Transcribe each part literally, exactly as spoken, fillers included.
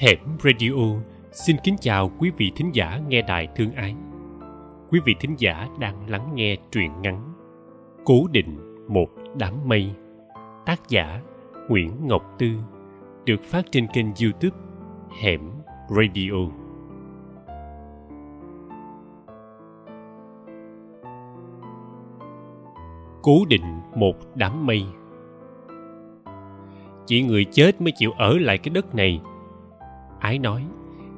Hẻm Radio xin kính chào quý vị thính giả nghe đài thương ái. Quý vị thính giả đang lắng nghe truyện ngắn Cố định một đám mây, tác giả Nguyễn Ngọc Tư, được phát trên kênh YouTube Hẻm Radio. Cố định một đám mây. Chỉ người chết mới chịu ở lại cái đất này, Ái nói,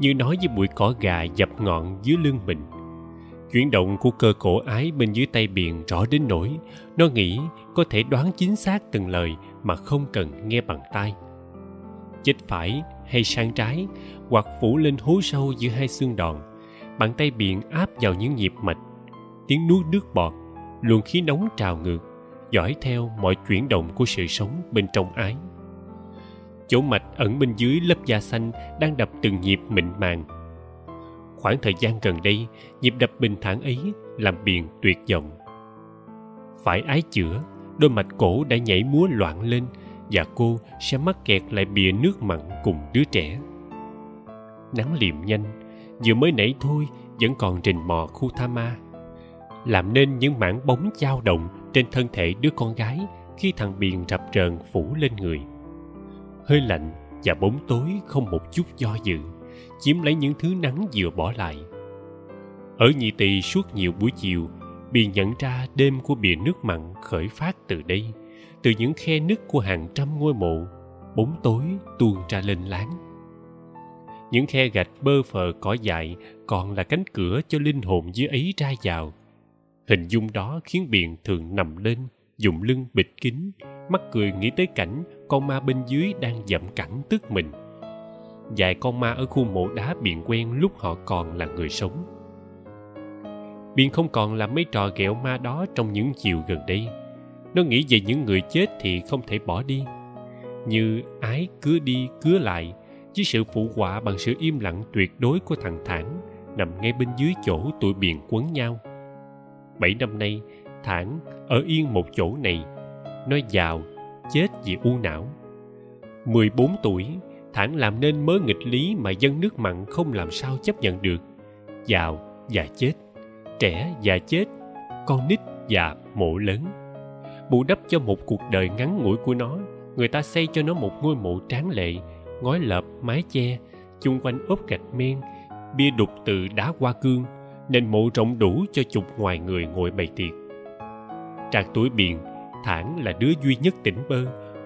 như nói với bụi cỏ gà dập ngọn dưới lưng mình. Chuyển động của cơ cổ Ái bên dưới tay Biền rõ đến nỗi nó nghĩ có thể đoán chính xác từng lời mà không cần nghe bằng tai. Chết phải hay sang trái, hoặc phủ lên hố sâu giữa hai xương đòn, bàn tay Biền áp vào những nhịp mạch. Tiếng nuốt nước bọt, luồng khí nóng trào ngược, dõi theo mọi chuyển động của sự sống bên trong Ái. Chỗ mạch ẩn bên dưới lớp da xanh đang đập từng nhịp mịn màng. Khoảng thời gian gần đây, nhịp đập bình thản ấy làm Biền tuyệt vọng. Phải Ái chữa, đôi mạch cổ đã nhảy múa loạn lên và cô sẽ mắc kẹt lại bìa nước mặn cùng đứa trẻ. Nắng liệm nhanh, vừa mới nãy thôi vẫn còn rình mò khu tha ma, làm nên những mảng bóng dao động trên thân thể đứa con gái khi thằng Biền rập rờn phủ lên người. Hơi lạnh và bóng tối không một chút do dự, chiếm lấy những thứ nắng vừa bỏ lại. Ở Nhị Tỳ suốt nhiều buổi chiều, Biền nhận ra đêm của bìa nước mặn khởi phát từ đây, từ những khe nứt của hàng trăm ngôi mộ, bóng tối tuôn ra lên láng. Những khe gạch bơ phờ cỏ dại còn là cánh cửa cho linh hồn dưới ấy ra vào. Hình dung đó khiến Biền thường nằm lên, dùng lưng bịt kín, mắc cười nghĩ tới cảnh con ma bên dưới đang dậm cẳng tức mình. Vài con ma ở khu mộ đá Biền quen lúc họ còn là người sống. Biền không còn làm mấy trò ghẹo ma đó trong những chiều gần đây. Nó nghĩ về những người chết thì không thể bỏ đi, như Ái cứa đi cứa lại, với sự phụ họa bằng sự im lặng tuyệt đối của thằng Thản nằm ngay bên dưới chỗ tụi Biền quấn nhau. Bảy năm nay, Thản ở yên một chỗ này. Nó giàu, chết vì u não. mười bốn tuổi, Thản làm nên mớ nghịch lý mà dân nước mặn không làm sao chấp nhận được. Giàu và chết, trẻ và chết, con nít và mộ lớn. Bù đắp cho một cuộc đời ngắn ngủi của nó, người ta xây cho nó một ngôi mộ tráng lệ, ngói lợp, mái che, chung quanh ốp gạch men, bia đục từ đá hoa cương, nền mộ rộng đủ cho chục ngoài người ngồi bày tiệc. Trạc tuổi Biền, Thản là đứa duy nhất tỉnh bơ,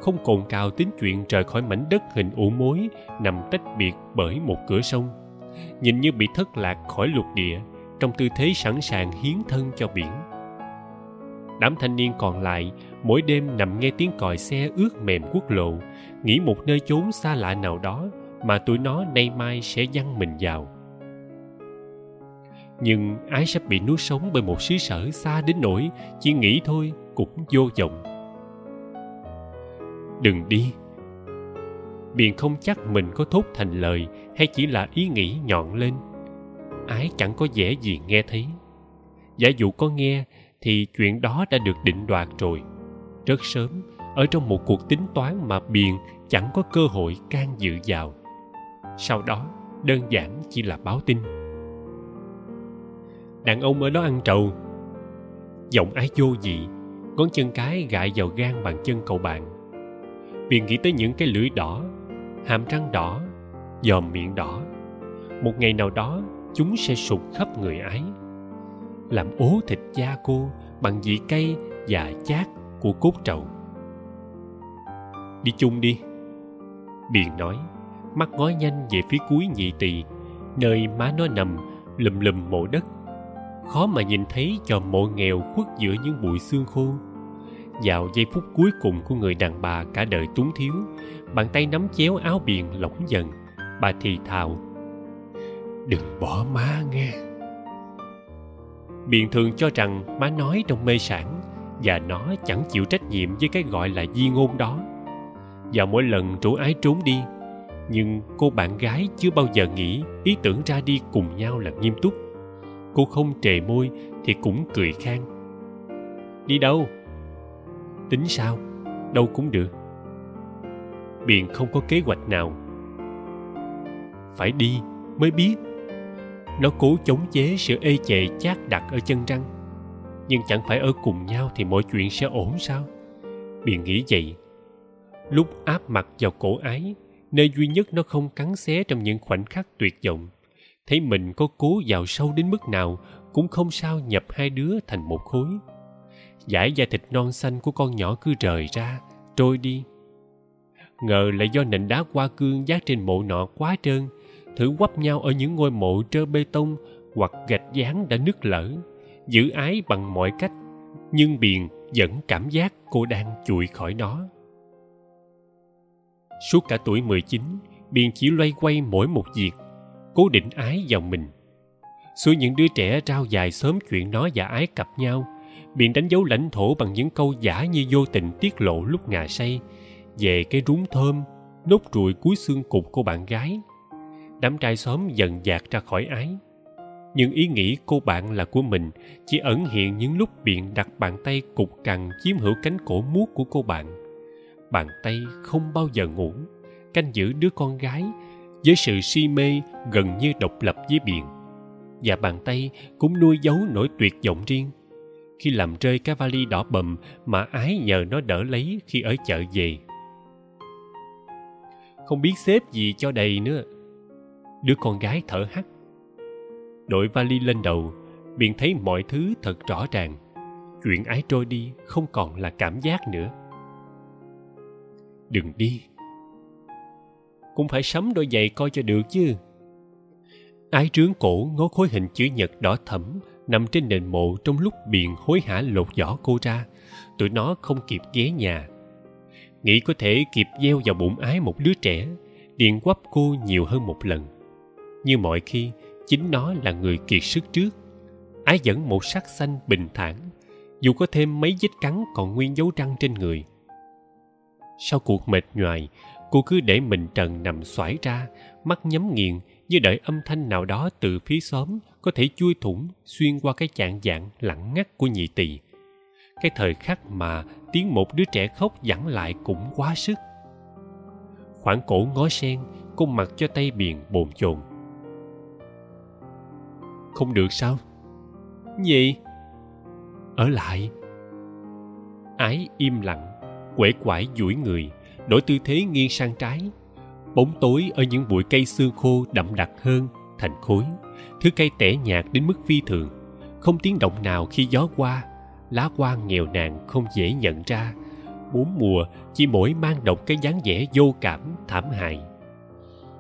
không cồn cào tính chuyện rời khỏi mảnh đất hình ủ mối nằm tách biệt bởi một cửa sông, nhìn như bị thất lạc khỏi lục địa, trong tư thế sẵn sàng hiến thân cho biển. Đám thanh niên còn lại mỗi đêm nằm nghe tiếng còi xe ướt mềm quốc lộ, nghĩ một nơi chốn xa lạ nào đó mà tụi nó nay mai sẽ văng mình vào. Nhưng Ái sắp bị nuốt sống bởi một xứ sở xa đến nỗi chỉ nghĩ thôi cũng vô vọng. Đừng đi. Biền không chắc mình có thốt thành lời hay chỉ là ý nghĩ nhọn lên. Ái chẳng có vẻ gì nghe thấy. Giả dụ có nghe thì chuyện đó đã được định đoạt rồi, rất sớm, ở trong một cuộc tính toán mà Biền chẳng có cơ hội can dự vào. Sau đó đơn giản chỉ là báo tin. Đàn ông ở đó ăn trầu. Giọng Ái vô dị, ngón chân cái gại vào gan bàn chân cậu bạn. Biền nghĩ tới những cái lưỡi đỏ, hàm răng đỏ, dòm miệng đỏ. Một ngày nào đó chúng sẽ sụt khắp người Ái, làm ố thịt da cô bằng vị cay và chát của cốt trầu. Đi chung đi, Biền nói, mắt ngói nhanh về phía cuối Nhị Tỳ, nơi má nó nằm lùm lùm mộ đất, khó mà nhìn thấy chòm mộ nghèo khuất giữa những bụi xương khô. Vào giây phút cuối cùng của người đàn bà cả đời túng thiếu, bàn tay nắm chéo áo Biền lỏng dần. Bà thì thào, đừng bỏ má nghe. Biền thường cho rằng má nói trong mê sảng, và nó chẳng chịu trách nhiệm với cái gọi là di ngôn đó. Và mỗi lần rủ Ái trốn đi, nhưng cô bạn gái chưa bao giờ nghĩ ý tưởng ra đi cùng nhau là nghiêm túc. Cô không trề môi thì cũng cười khan. Đi đâu? Tính sao? Đâu cũng được. Biền không có kế hoạch nào. phải đi mới biết. Nó cố chống chế sự ê chề chát đặc ở chân răng. Nhưng chẳng phải ở cùng nhau thì mọi chuyện sẽ ổn sao? Biện nghĩ vậy. Lúc áp mặt vào cổ ái, nơi duy nhất nó không cắn xé trong những khoảnh khắc tuyệt vọng, thấy mình có cố vào sâu đến mức nào cũng không sao nhập hai đứa thành một khối. Dải da thịt non xanh của con nhỏ cứ rời ra, trôi đi. Ngờ là do nền đá hoa cương dát trên mộ nọ quá trơn, thử quắp nhau ở những ngôi mộ trơ bê tông hoặc gạch dán đã nứt lở, giữ ái bằng mọi cách, nhưng Biền vẫn cảm giác cô đang chuội khỏi nó. Suốt cả tuổi mười chín, Biền chỉ loay quay mỗi một việc, cố định ái vào mình. Suốt những đứa trẻ rao dài xóm chuyện nó và ái cặp nhau, Biền đánh dấu lãnh thổ bằng những câu giả như vô tình tiết lộ lúc ngà say, về cái rúng thơm, nốt ruồi cuối xương cụt của bạn gái. Đám trai xóm dần dạt ra khỏi ái. Nhưng ý nghĩ cô bạn là của mình chỉ ẩn hiện những lúc Biện đặt bàn tay cục cằn chiếm hữu cánh cổ muốt của cô bạn. Bàn tay không bao giờ ngủ, canh giữ đứa con gái với sự si mê gần như độc lập với Biện. Và bàn tay cũng nuôi giấu nỗi tuyệt vọng riêng. Khi làm rơi cái vali đỏ bầm mà ái nhờ nó đỡ lấy khi ở chợ về. Không biết xếp gì cho đầy nữa. Đứa con gái thở hắt. Đội vali lên đầu, Biện thấy mọi thứ thật rõ ràng. Chuyện ái trôi đi không còn là cảm giác nữa. Đừng đi. Cũng phải sắm đôi giày coi cho được chứ. Ái trướng cổ ngó khối hình chữ nhật đỏ thẫm nằm trên nền mộ trong lúc Biện hối hả lột vỏ cô ra. Tụi nó không kịp ghé nhà. Nghĩ có thể kịp gieo vào bụng ái một đứa trẻ, điện quắp cô nhiều hơn một lần. Như mọi khi, chính nó là người kiệt sức trước. Ái vẫn một sắc xanh bình thản, dù có thêm mấy vết cắn còn nguyên dấu răng trên người. Sau cuộc mệt nhoài, cô cứ để mình trần nằm xoải ra, mắt nhắm nghiền như đợi âm thanh nào đó từ phía xóm có thể chui thủng xuyên qua cái chạng vạng lặng ngắt của nhị tỳ. Cái thời khắc mà tiếng một đứa trẻ khóc vẳng lại cũng quá sức. Khoảng cổ ngó sen, cô mặc cho tay Biền bồn chồn. Không được sao? Gì? Ở lại. Ái im lặng, quể quải duỗi người, đổi tư thế nghiêng sang trái. Bóng tối ở những bụi cây xương khô đậm đặc hơn, thành khối. Thứ cây tẻ nhạt đến mức phi thường, không tiếng động nào khi gió qua. Lá hoa nghèo nàn không dễ nhận ra. Bốn mùa chỉ mỗi mang độc cái dáng vẻ vô cảm, thảm hại.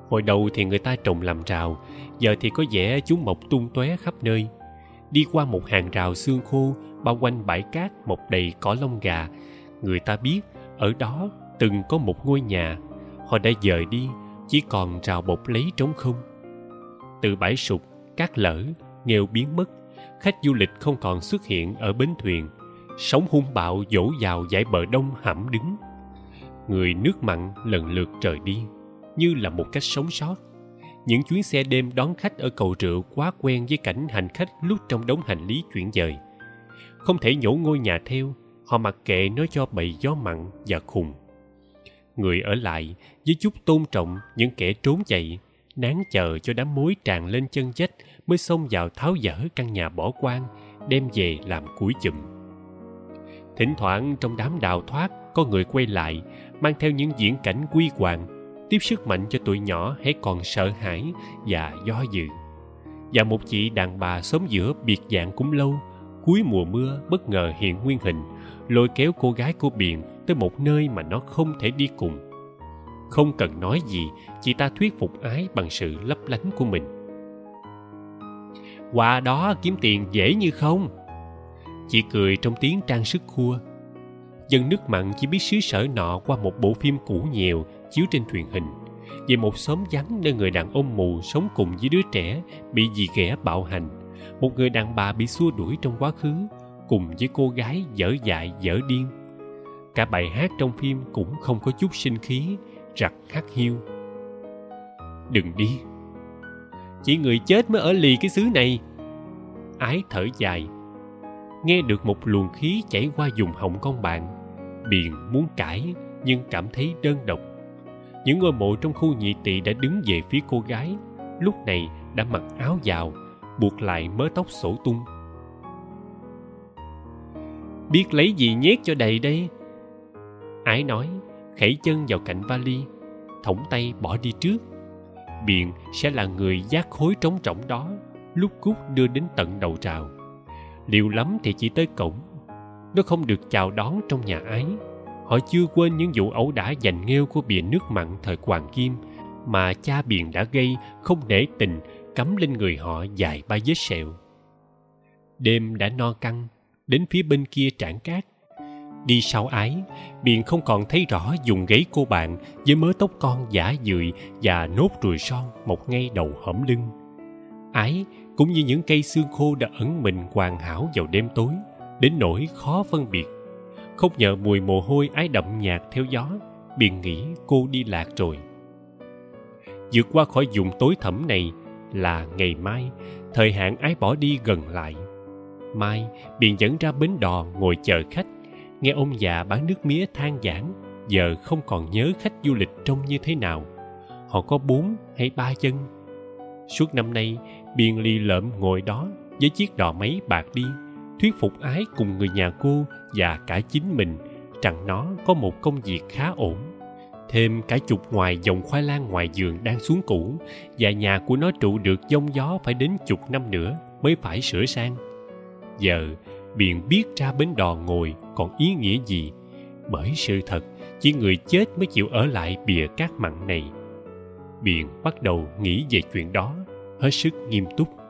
Hồi đầu thì người ta trồng làm rào, giờ thì có vẻ chúng mọc tung tóe khắp nơi. Đi qua một hàng rào xương khô, bao quanh bãi cát mọc đầy cỏ lông gà. Người ta biết ở đó từng có một ngôi nhà. Họ đã dời đi, chỉ còn rào bọc lấy trống không. Từ bãi sụp, cát lở, nghèo biến mất. Khách du lịch không còn xuất hiện ở bến thuyền. Sóng hung bạo dỗ vào dải bờ đông hãm đứng. Người nước mặn lần lượt rời đi, như là một cách sống sót. Những chuyến xe đêm đón khách ở cầu rượu quá quen với cảnh hành khách lúc trong đống hành lý chuyển dời. Không thể nhổ ngôi nhà theo, họ mặc kệ nó cho bầy gió mặn và khùng. Người ở lại với chút tôn trọng những kẻ trốn chạy, nán chờ cho đám mối tràn lên chân vách mới xông vào tháo dỡ căn nhà bỏ quan, đem về làm củi chùm. Thỉnh thoảng trong đám đào thoát có người quay lại, mang theo những viễn cảnh quy hoàng, tiếp sức mạnh cho tụi nhỏ hễ còn sợ hãi và do dự. Và một chị đàn bà xóm giữa biệt dạng cũng lâu, cuối mùa mưa bất ngờ hiện nguyên hình, lôi kéo cô gái của Biện tới một nơi mà nó không thể đi cùng. Không cần nói gì, chị ta thuyết phục ái bằng sự lấp lánh của mình. Qua đó kiếm tiền dễ như không. Chị cười trong tiếng trang sức khua. Dân nước mặn chỉ biết xứ sở nọ qua một bộ phim cũ nhiều chiếu trên truyền hình, về một xóm vắng nơi người đàn ông mù sống cùng với đứa trẻ bị dì ghẻ bạo hành, một người đàn bà bị xua đuổi trong quá khứ, cùng với cô gái dở dại dở điên. Cả bài hát trong phim cũng không có chút sinh khí, rặt hắt hiu. Đừng đi. Chỉ người chết mới ở lì cái xứ này. Ái thở dài. Nghe được một luồng khí chảy qua vùng họng con bạn, Biền muốn cãi nhưng cảm thấy đơn độc. những ngôi mộ trong khu Nhị Tỵ đã đứng về phía cô gái, lúc này đã mặc áo vào, buộc lại mớ tóc xổ tung. Biết lấy gì nhét cho đầy đây? Ái nói, khẩy chân vào cạnh vali, thõng tay bỏ đi trước. Biện sẽ là người vác khối trống trỏng đó, lúc cút đưa đến tận đầu trào. Liệu lắm thì chỉ tới cổng. Nó không được chào đón trong nhà Ái. Họ chưa quên những vụ ẩu đả giành nghêu của bìa nước mặn thời Hoàng Kim mà cha Biền đã gây không nể tình, cắm lên người họ dài ba vết sẹo. Đêm đã no căng, đến phía bên kia trảng cát. Đi sau Ái, Biền không còn thấy rõ vùng gáy cô bạn với mớ tóc con giả dười và nốt ruồi son mọc ngay đầu hõm lưng. Ái cũng như những cây xương khô đã ẩn mình hoàn hảo vào đêm tối, đến nỗi khó phân biệt. Không nhờ mùi mồ hôi Ái đậm nhạt theo gió, Biền nghĩ cô đi lạc rồi. Vượt qua khỏi vùng tối thẳm này là ngày mai, thời hạn Ái bỏ đi gần lại. Mai, Biền dẫn ra bến đò ngồi chờ khách, nghe ông già bán nước mía than vãn, giờ không còn nhớ khách du lịch trông như thế nào. Họ có bốn hay ba chân. Suốt năm nay, Biền lì lợm ngồi đó với chiếc đò máy bạc đi, thuyết phục Ái cùng người nhà cô và cả chính mình rằng nó có một công việc khá ổn, thêm cả chục ngoài dòng khoai lang ngoài vườn đang xuống cũ, và nhà của nó trụ được giông gió phải đến chục năm nữa mới phải sửa sang. Giờ Biền biết ra bến đò ngồi còn ý nghĩa gì, bởi sự thật chỉ người chết mới chịu ở lại bìa cát mặn này. Biền bắt đầu nghĩ về chuyện đó hết sức nghiêm túc.